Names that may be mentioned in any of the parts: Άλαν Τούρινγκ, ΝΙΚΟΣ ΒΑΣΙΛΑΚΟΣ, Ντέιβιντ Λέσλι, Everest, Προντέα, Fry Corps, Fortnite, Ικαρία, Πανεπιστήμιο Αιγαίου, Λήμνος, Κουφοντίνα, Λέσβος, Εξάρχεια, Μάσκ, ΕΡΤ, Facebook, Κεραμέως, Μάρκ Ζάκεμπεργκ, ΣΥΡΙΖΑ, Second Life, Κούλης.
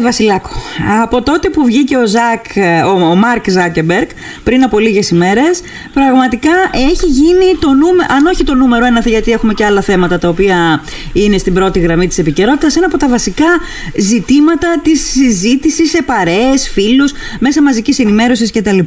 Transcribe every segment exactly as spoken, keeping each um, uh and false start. Βασιλάκο. Από τότε που βγήκε ο, Ζακ, ο, ο Μάρκ Ζάκεμπεργκ πριν από λίγες ημέρες, πραγματικά έχει γίνει το νούμερο, αν όχι το νούμερο ένα, γιατί έχουμε και άλλα θέματα τα οποία είναι στην πρώτη γραμμή της επικαιρότητας, ένα από τα βασικά ζητήματα της συζήτησης σε παρέες, φίλους, μέσα μαζικής ενημέρωσης κτλ.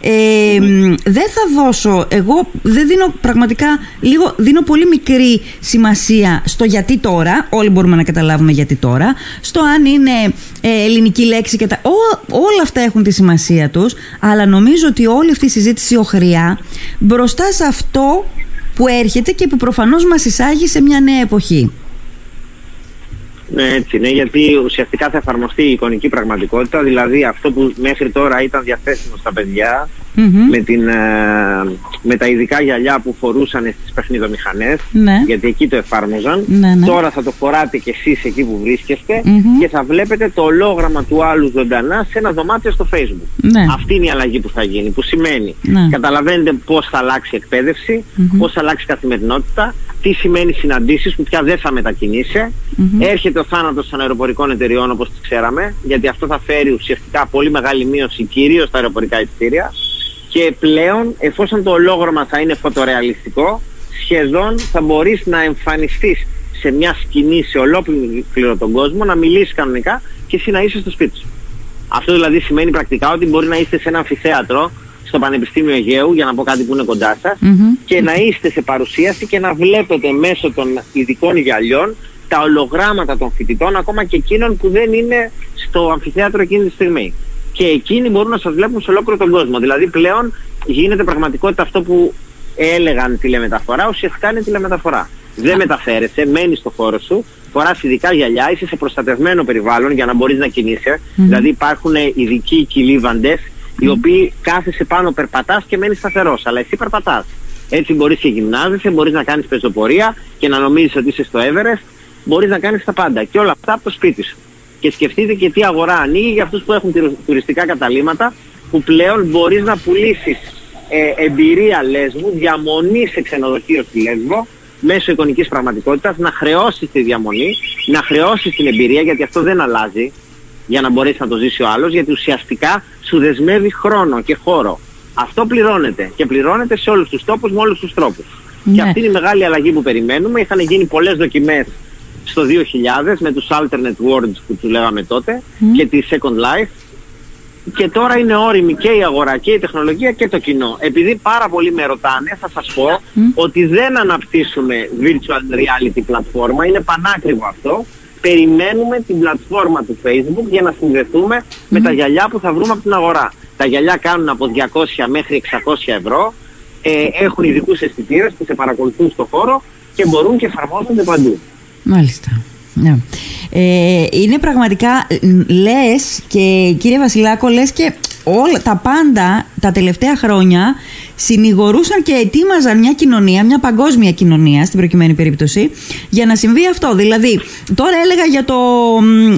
Ε, δεν θα δώσω, εγώ δεν δίνω πραγματικά, λίγο, δίνω πολύ μικρή σημασία στο γιατί τώρα, όλοι μπορούμε να καταλάβουμε γιατί τώρα, στο αν είναι ε, ελληνική λέξη και τα... Ό, όλα αυτά έχουν τη σημασία τους, αλλά νομίζω ότι όλη αυτή η συζήτηση οχρειά μπροστά σε αυτό που έρχεται και που προφανώς μας εισάγει σε μια νέα εποχή. Ναι, έτσι είναι, γιατί ουσιαστικά θα εφαρμοστεί η εικονική πραγματικότητα, δηλαδή αυτό που μέχρι τώρα ήταν διαθέσιμο στα παιδιά, mm-hmm. με, την, με τα ειδικά γυαλιά που φορούσαν στις παιχνιδομηχανές, ναι. γιατί εκεί το εφάρμοζαν, ναι, ναι. τώρα θα το φοράτε κι εσείς εκεί που βρίσκεστε mm-hmm. και θα βλέπετε το ολόγραμμα του άλλου ζωντανά σε ένα δωμάτιο στο Facebook. Ναι. Αυτή είναι η αλλαγή που θα γίνει, που σημαίνει ναι. καταλαβαίνετε πώς θα αλλάξει η εκπαίδευση, mm-hmm. πώς θα αλλάξει η καθημερινότητα, τι σημαίνει συναντήσεις που πια δεν θα μετακινήσει, mm-hmm. έρχεται ο θάνατος των αεροπορικών εταιριών όπως τις ξέραμε, γιατί αυτό θα φέρει ουσιαστικά πολύ μεγάλη μείωση κυρίως στα αεροπορικά εισιτήρια. Και πλέον, εφόσον το ολόγραμμα θα είναι φωτορεαλιστικό, σχεδόν θα μπορείς να εμφανιστείς σε μια σκηνή σε ολόκληρο τον κόσμο, να μιλήσεις κανονικά και εσύ να είσαι στο σπίτι σου. Αυτό δηλαδή σημαίνει πρακτικά ότι μπορεί να είστε σε ένα αμφιθέατρο στο Πανεπιστήμιο Αιγαίου, για να πω κάτι που είναι κοντά σας, mm-hmm. και να είστε σε παρουσίαση και να βλέπετε μέσω των ειδικών γυαλιών τα ολογράμματα των φοιτητών, ακόμα και εκείνων που δεν είναι στο αμφιθέατρο εκείνη τη στιγμή. Και εκείνοι μπορούν να σας βλέπουν σε ολόκληρο τον κόσμο. Δηλαδή πλέον γίνεται πραγματικότητα αυτό που έλεγαν τηλεμεταφορά, ουσιαστικά είναι τηλεμεταφορά. Δεν μεταφέρεσαι, μένεις στο χώρο σου, φοράς ειδικά γυαλιά, είσαι σε προστατευμένο περιβάλλον για να μπορείς να κινείσαι. Mm-hmm. Δηλαδή υπάρχουν ειδικοί κυλίβαντες, οι οποίοι κάθεσαι πάνω, περπατάς και μένεις σταθερός. Αλλά εσύ περπατάς. Έτσι μπορείς και γυμνάζεσαι, μπορείς να κάνεις πεζοπορία και να νομίζεις ότι είσαι στο Everest, μπορείς να κάνεις τα πάντα. Και όλα αυτά από το σπίτι σου. Και σκεφτείτε και τι αγορά ανοίγει για αυτούς που έχουν τουριστικά καταλήμματα, που πλέον μπορείς να πουλήσεις ε, εμπειρία Λέσβου, διαμονή σε ξενοδοχείο στη Λέσβο, μέσω εικονικής πραγματικότητας, να χρεώσεις τη διαμονή, να χρεώσεις την εμπειρία, γιατί αυτό δεν αλλάζει για να μπορέσει να το ζήσει ο άλλος, γιατί ουσιαστικά σου δεσμεύει χρόνο και χώρο. Αυτό πληρώνεται και πληρώνεται σε όλους τους τόπους με όλους τους τρόπους. Ναι. Και αυτή είναι η μεγάλη αλλαγή που περιμένουμε. Είχαν γίνει πολλές δοκιμές στο δύο χιλιάδες με τους alternate worlds που τους λέγαμε τότε mm. και τη Second Life, και τώρα είναι όριμη και η αγορά και η τεχνολογία και το κοινό. Επειδή πάρα πολλοί με ρωτάνε, θα σας πω mm. ότι δεν αναπτύσσουμε virtual reality πλατφόρμα, είναι πανάκριβο αυτό. Περιμένουμε την πλατφόρμα του Facebook για να συνδεθούμε mm. με τα γυαλιά που θα βρούμε από την αγορά. Τα γυαλιά κάνουν από διακόσια μέχρι εξακόσια ευρώ, ε, έχουν ειδικούς αισθητήρες που σε παρακολουθούν στο χώρο και μπορούν και εφαρμόζονται παντού. Μάλιστα. Yeah. Ε, είναι πραγματικά, λες και κύριε Βασιλάκο, λες και όλα τα πάντα τα τελευταία χρόνια συνηγορούσαν και ετοίμαζαν μια κοινωνία, μια παγκόσμια κοινωνία στην προκειμένη περίπτωση, για να συμβεί αυτό. Δηλαδή, τώρα έλεγα για το,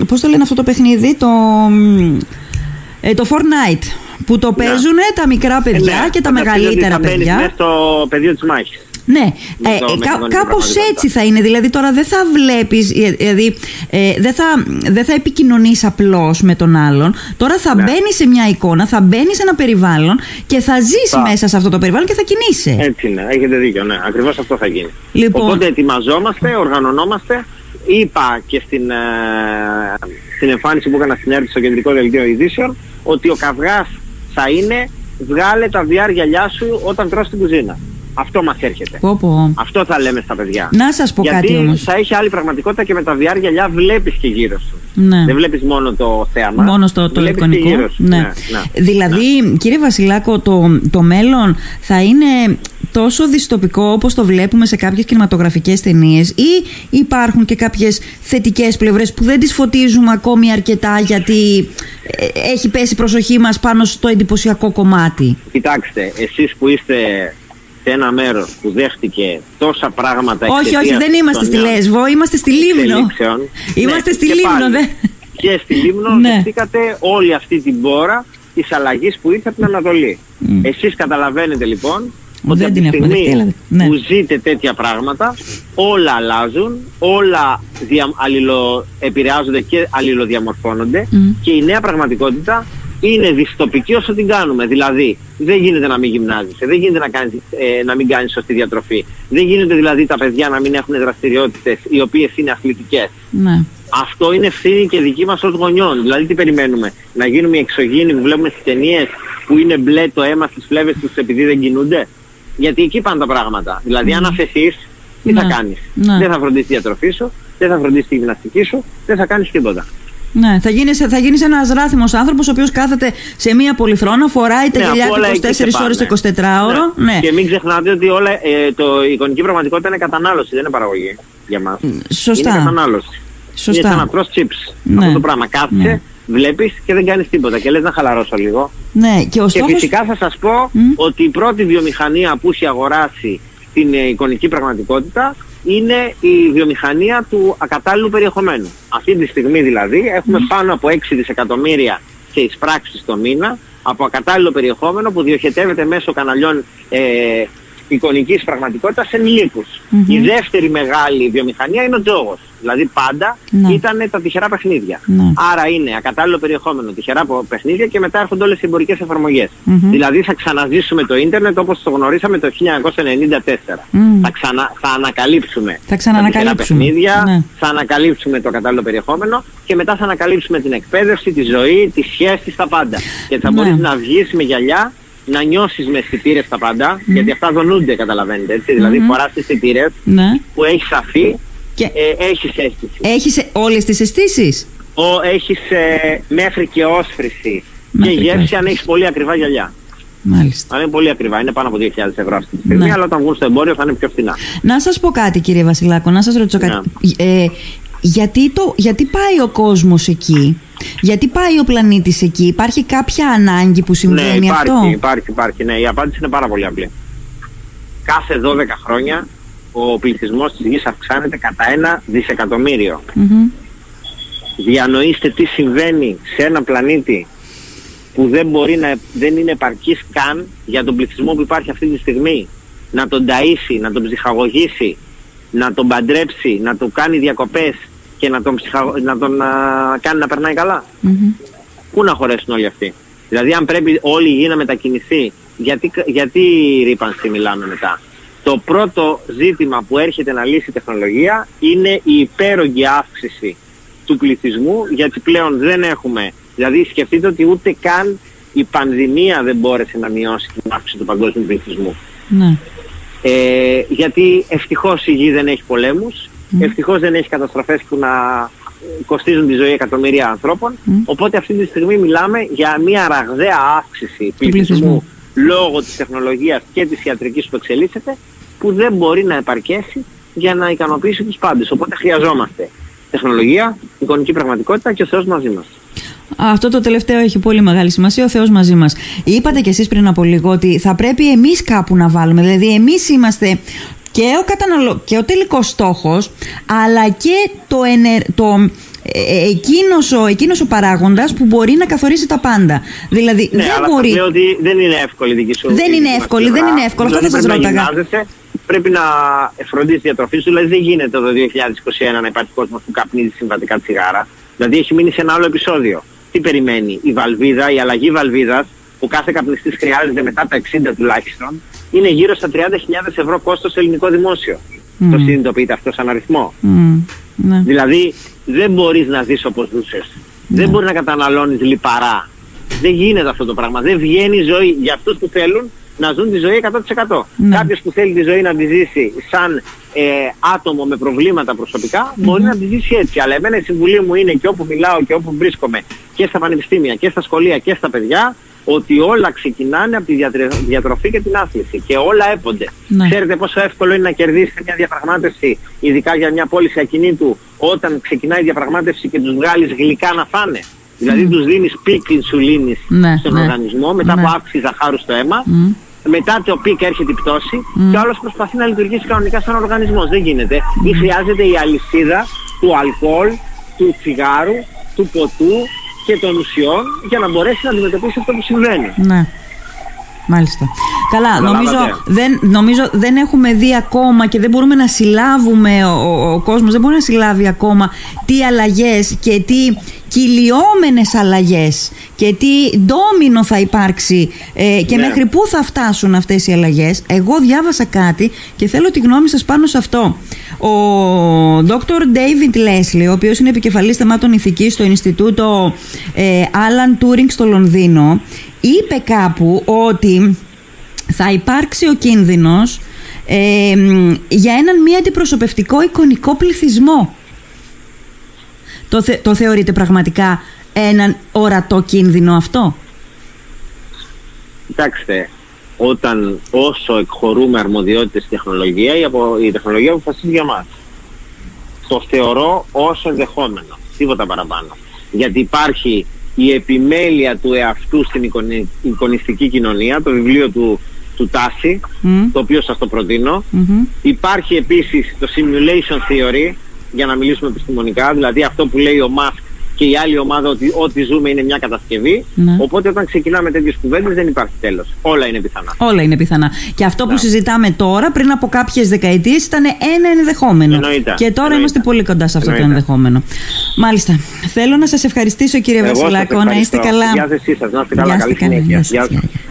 πώς το λένε αυτό το παιχνίδι, το, ε, το Fortnite, που το παίζουν yeah. τα μικρά παιδιά yeah. και τα μεγαλύτερα παιδιά. Μπαίνεις μέσα στο πεδίο της μάχης. Ναι, ε, ε, κα, κάπως έτσι θα είναι. Δηλαδή τώρα δεν θα βλέπεις, δηλαδή ε, δεν θα, δε θα επικοινωνείς απλώς με τον άλλον. Τώρα θα ναι. μπαίνεις σε μια εικόνα, θα μπαίνεις σε ένα περιβάλλον και θα ζεις Πα. μέσα σε αυτό το περιβάλλον και θα κινείσαι. Έτσι είναι, έχετε δίκιο, ναι, ακριβώς αυτό θα γίνει. Λοιπόν... Οπότε ετοιμαζόμαστε, οργανωνόμαστε. Είπα και στην, ε, στην εμφάνιση που έκανα στην ΕΡΤ στο κεντρικό δελτίο ειδήσεων ότι ο καυγάς θα είναι βγάλε τα βι αρ γυαλιά σου όταν τρως στην κουζίνα. Αυτό μας έρχεται. Πω πω. Αυτό θα λέμε στα παιδιά. Να σας πω γιατί κάτι όμως. Γιατί θα έχει άλλη πραγματικότητα και με τα βι αρ γυαλιά βλέπεις και γύρω σου. Ναι. Δεν βλέπεις μόνο το θέαμα. Μόνο στο, το εικονικό. Ναι. Ναι, ναι. Δηλαδή, ναι. κύριε Βασιλάκο, το, το μέλλον θα είναι τόσο δυστοπικό όπως το βλέπουμε σε κάποιες κινηματογραφικές ταινίες, ή υπάρχουν και κάποιες θετικές πλευρές που δεν τις φωτίζουμε ακόμη αρκετά, γιατί έχει πέσει η προσοχή μας πάνω στο εντυπωσιακό κομμάτι? Κοιτάξτε, εσείς που είστε σε ένα μέρος που δέχτηκε τόσα πράγματα. Όχι, όχι, δεν είμαστε στη Λέσβο, είμαστε στη Λήμνο. Είμαστε ναι, στη και Λήμνο, δε. Και στη Λήμνο δεχτήκατε όλη αυτή την πόρα της αλλαγής που ήρθε από την Ανατολή. Mm. Εσείς καταλαβαίνετε λοιπόν Ότι δεν την έχουμε δεχτεί, δηλαδή. Ναι. Που ζείτε τέτοια πράγματα, όλα αλλάζουν, όλα δια, αλληλοεπηρεάζονται και αλληλοδιαμορφώνονται mm. και η νέα πραγματικότητα είναι δυστοπική όσο την κάνουμε. Δηλαδή, δεν γίνεται να μην γυμνάζεσαι, δεν γίνεται να, κάνεις, ε, να μην κάνεις σωστή διατροφή. Δεν γίνεται δηλαδή τα παιδιά να μην έχουν δραστηριότητες οι οποίες είναι αθλητικές. Ναι. Αυτό είναι ευθύνη και δική μας ως γονιών. Δηλαδή, τι περιμένουμε, να γίνουμε οι εξωγήινοι που βλέπουμε στις ταινίες που είναι μπλε το αίμα στις φλέβες τους επειδή δεν κινούνται. Γιατί εκεί πάνε τα πράγματα. Δηλαδή, mm. αν αφαιθείς, τι ναι. θα κάνεις. Ναι. Δεν θα φροντίσεις τη διατροφή σου, δεν θα φροντίσεις τη γυμναστική σου, δεν θα κάνεις τίποτα. Ναι, θα γίνεις, θα γίνεις ένας ράθιμος άνθρωπος ο οποίος κάθεται σε μία πολυθρόνα, φοράει τα ναι, γυαλιά του είκοσι τέσσερις ώρες το εικοσιτετράωρο. Ναι. Ναι. Και μην ξεχνάτε ότι όλα, ε, το, η εικονική πραγματικότητα είναι κατανάλωση, δεν είναι παραγωγή για μας. Σωστά. Είναι κατανάλωση. Σωστά. Είναι σαν να τρως chips. Ναι. Αυτό το πράγμα. Κάθεσαι, ναι. βλέπεις και δεν κάνεις τίποτα. Και λες να χαλαρώσω λίγο. Ναι. Και, ο στόχος... και φυσικά θα σας πω mm. ότι η πρώτη βιομηχανία που έχει αγοράσει την εικονική πραγματικότητα είναι η βιομηχανία του ακατάλληλου περιεχομένου. Αυτή τη στιγμή δηλαδή έχουμε mm. πάνω από έξι δισεκατομμύρια σε εισπράξεις το μήνα από ακατάλληλο περιεχόμενο που διοχετεύεται μέσω καναλιών ε, εικονικής πραγματικότητας σε ενηλίκους. Mm-hmm. Η δεύτερη μεγάλη βιομηχανία είναι ο τζόγος. Δηλαδή πάντα mm. ήταν τα τυχερά παιχνίδια. Mm. Άρα είναι ακατάλληλο περιεχόμενο, τυχερά παιχνίδια και μετά έρχονται όλες οι εμπορικές εφαρμογές. Mm-hmm. Δηλαδή θα ξαναζήσουμε το ίντερνετ όπως το γνωρίσαμε το χίλια εννιακόσια ενενήντα τέσσερα. Mm. Θα, ξανα, θα ανακαλύψουμε θα τα τυχερά παιχνίδια, ναι. θα ανακαλύψουμε το ακατάλληλο περιεχόμενο και μετά θα ανακαλύψουμε την εκπαίδευση, τη ζωή, τις σχέσεις, τα πάντα. Και θα ναι. μπορείς να βγεις με γυαλιά, να νιώσεις με αισθητήρες τα πάντα, mm. γιατί αυτά δονούνται, καταλαβαίνετε. Έτσι. Mm-hmm. Δηλαδή, φοράς αισθητήρες ναι. που έχεις αφή, και... ε, έχεις αίσθηση. Έχεις όλες τις αισθήσεις. Ο, έχεις ε, μέχρι και όσφρηση μέχρι και γεύση και αν έχεις πολύ ακριβά γυαλιά. Μάλιστα. Αν είναι πολύ ακριβά, είναι πάνω από δύο χιλιάδες ευρώ αυτή τη στιγμή, ναι. αλλά όταν βγουν στο εμπόριο θα είναι πιο φθηνά. Να σας πω κάτι, κύριε Βασιλάκο, να σας ρωτήσω κάτι. Ναι. Ε, γιατί, το, γιατί πάει ο κόσμος εκεί, γιατί πάει ο πλανήτης εκεί, υπάρχει κάποια ανάγκη που συμβαίνει ναι, υπάρχει, αυτό? Ναι, υπάρχει, υπάρχει. Ναι. Η απάντηση είναι πάρα πολύ απλή. Κάθε δώδεκα χρόνια ο πληθυσμός της γης αυξάνεται κατά ένα δισεκατομμύριο. Mm-hmm. Διανοείστε τι συμβαίνει σε ένα πλανήτη που δεν, μπορεί να, δεν είναι επαρκής καν για τον πληθυσμό που υπάρχει αυτή τη στιγμή. Να τον ταΐσει, να τον ψυχαγωγήσει, να τον παντρέψει, να του κάνει διακοπές και να τον, ψυχα... να τον α... κάνει να περνάει καλά. Mm-hmm. Πού να χωρέσουν όλοι αυτοί. Δηλαδή αν πρέπει όλη η γη να μετακινηθεί, γιατί, γιατί ρύπανση μιλάμε μετά. Το πρώτο ζήτημα που έρχεται να λύσει η τεχνολογία είναι η υπέρογγη αύξηση του πληθυσμού, γιατί πλέον δεν έχουμε. Δηλαδή σκεφτείτε ότι ούτε καν η πανδημία δεν μπόρεσε να μειώσει την αύξηση του παγκόσμιου πληθυσμού. Mm. Ε, γιατί ευτυχώς η γη δεν έχει πολέμους, mm. ευτυχώς δεν έχει καταστροφές που να κοστίζουν τη ζωή εκατομμύρια ανθρώπων, mm. οπότε αυτή τη στιγμή μιλάμε για μια ραγδαία αύξηση πληθυσμού λόγω της τεχνολογίας και της ιατρικής που εξελίσσεται, που δεν μπορεί να επαρκέσει για να ικανοποιήσει τους πάντες. Οπότε χρειαζόμαστε τεχνολογία, εικονική πραγματικότητα και ο Θεός μαζί μας. Αυτό το τελευταίο έχει πολύ μεγάλη σημασία, ο Θεός μαζί μας. Είπατε κι εσείς πριν από λίγο ότι θα πρέπει εμείς κάπου να βάλουμε, δηλαδή εμείς είμαστε και ο, καταναλω... και ο τελικός στόχος, αλλά και το, ενε... το... Ε, εκείνος, ο... εκείνος ο παράγοντας που μπορεί να καθορίσει τα πάντα. Δηλαδή ναι, δεν αλλά μπορεί... θα λέω ότι δεν είναι εύκολη δική σου. Δεν είναι εύκολη, δεν είναι εύκολο, αυτό δηλαδή, θα σας ρώταγα. Πρέπει να φροντίσεις τη διατροφή σου, δηλαδή δεν γίνεται το δύο χιλιάδες είκοσι ένα να υπάρχει κόσμος που καπνίζει συμβατικά τσιγάρα. Δηλαδή έχει μείνει σε ένα άλλο επεισόδιο. Τι περιμένει, η βαλβίδα, η αλλαγή βαλβίδας που κάθε καπνιστής χρειάζεται μετά τα εξήντα τουλάχιστον, είναι γύρω στα τριάντα χιλιάδες ευρώ κόστος στο ελληνικό δημόσιο. Mm. Το συνειδητοποιείτε αυτό σαν αριθμό. Mm. Ναι. Δηλαδή δεν μπορείς να ζεις όπως ζούσες. Ναι. Δεν μπορείς να καταναλώνεις λιπαρά. Δεν γίνεται αυτό το πράγμα. Δεν βγαίνει η ζωή για αυτούς που θέλουν να ζουν τη ζωή εκατό τοις εκατό. Ναι. Κάποιος που θέλει τη ζωή να τη ζήσει σαν ε, άτομο με προβλήματα προσωπικά μπορεί mm-hmm. να τη ζήσει έτσι. Αλλά εμένα η συμβουλή μου είναι και όπου μιλάω και όπου βρίσκομαι και στα πανεπιστήμια και στα σχολεία και στα παιδιά ότι όλα ξεκινάνε από τη διατροφή και την άθληση και όλα έπονται. Ναι. Ξέρετε πόσο εύκολο είναι να κερδίσετε μια διαπραγμάτευση, ειδικά για μια πώληση ακινήτου, όταν ξεκινάει η διαπραγμάτευση και τους βγάλεις γλυκά να φάνε. Δηλαδή mm. τους δίνεις πικ ινσουλίνης ναι, στον ναι. οργανισμό, μετά ναι. από αύξηση ζαχάρου στο αίμα, mm. μετά το πικ έρχεται η πτώση mm. και ο άλλος προσπαθεί να λειτουργήσει κανονικά σαν οργανισμός. Δεν γίνεται. Mm. Ή χρειάζεται η αλυσίδα του αλκοόλ, του τσιγάρου, του ποτού και των ουσιών για να μπορέσει να αντιμετωπίσει αυτό που συμβαίνει. Ναι. Μάλιστα. Καλά, νομίζω δεν, νομίζω δεν έχουμε δει ακόμα και δεν μπορούμε να συλλάβουμε, ο, ο κόσμος δεν μπορεί να συλλάβει ακόμα τι αλλαγές και τι κυλιόμενες αλλαγές και τι ντόμινο θα υπάρξει ε, και ναι. μέχρι πού θα φτάσουν αυτές οι αλλαγές. Εγώ διάβασα κάτι και θέλω τη γνώμη σας πάνω σε αυτό. Ο Δόκτωρ Ντέιβιντ Λέσλι, ο οποίος είναι επικεφαλής θεμάτων ηθικής στο Ινστιτούτο Άλαν Τούρινγκ στο Λονδίνο, είπε κάπου ότι θα υπάρξει ο κίνδυνος ε, για έναν μη αντιπροσωπευτικό εικονικό πληθυσμό. Το, θε, το θεωρείτε πραγματικά έναν ορατό κίνδυνο αυτό? Κοιτάξτε, όταν όσο εκχωρούμε αρμοδιότητες τεχνολογία, η, απο, η τεχνολογία αποφασίζει για μας. Το θεωρώ ως ενδεχόμενο, τίποτα παραπάνω. Γιατί υπάρχει η επιμέλεια του εαυτού στην εικονι, εικονιστική κοινωνία, το βιβλίο του, του Τάση, mm. το οποίο σας το προτείνω. Mm-hmm. Υπάρχει επίσης το simulation theory, για να μιλήσουμε επιστημονικά, δηλαδή αυτό που λέει ο Μάσκ και η άλλη ομάδα ότι ό,τι ζούμε είναι μια κατασκευή. Ναι. Οπότε όταν ξεκινάμε τέτοιες κουβέντες δεν υπάρχει τέλος. Όλα είναι πιθανά. Όλα είναι πιθανά. Και αυτό ναι. που συζητάμε τώρα, πριν από κάποιες δεκαετίες, ήταν ένα ενδεχόμενο. Εννοείται. Και τώρα Εννοείται. είμαστε πολύ κοντά σε αυτό Εννοείται. το ενδεχόμενο. Μάλιστα. Θέλω να σας ευχαριστήσω, κύριε Βασιλάκο. Να είστε καλά. Γεια σας, να είστε καλά. Καλή συνέχεια.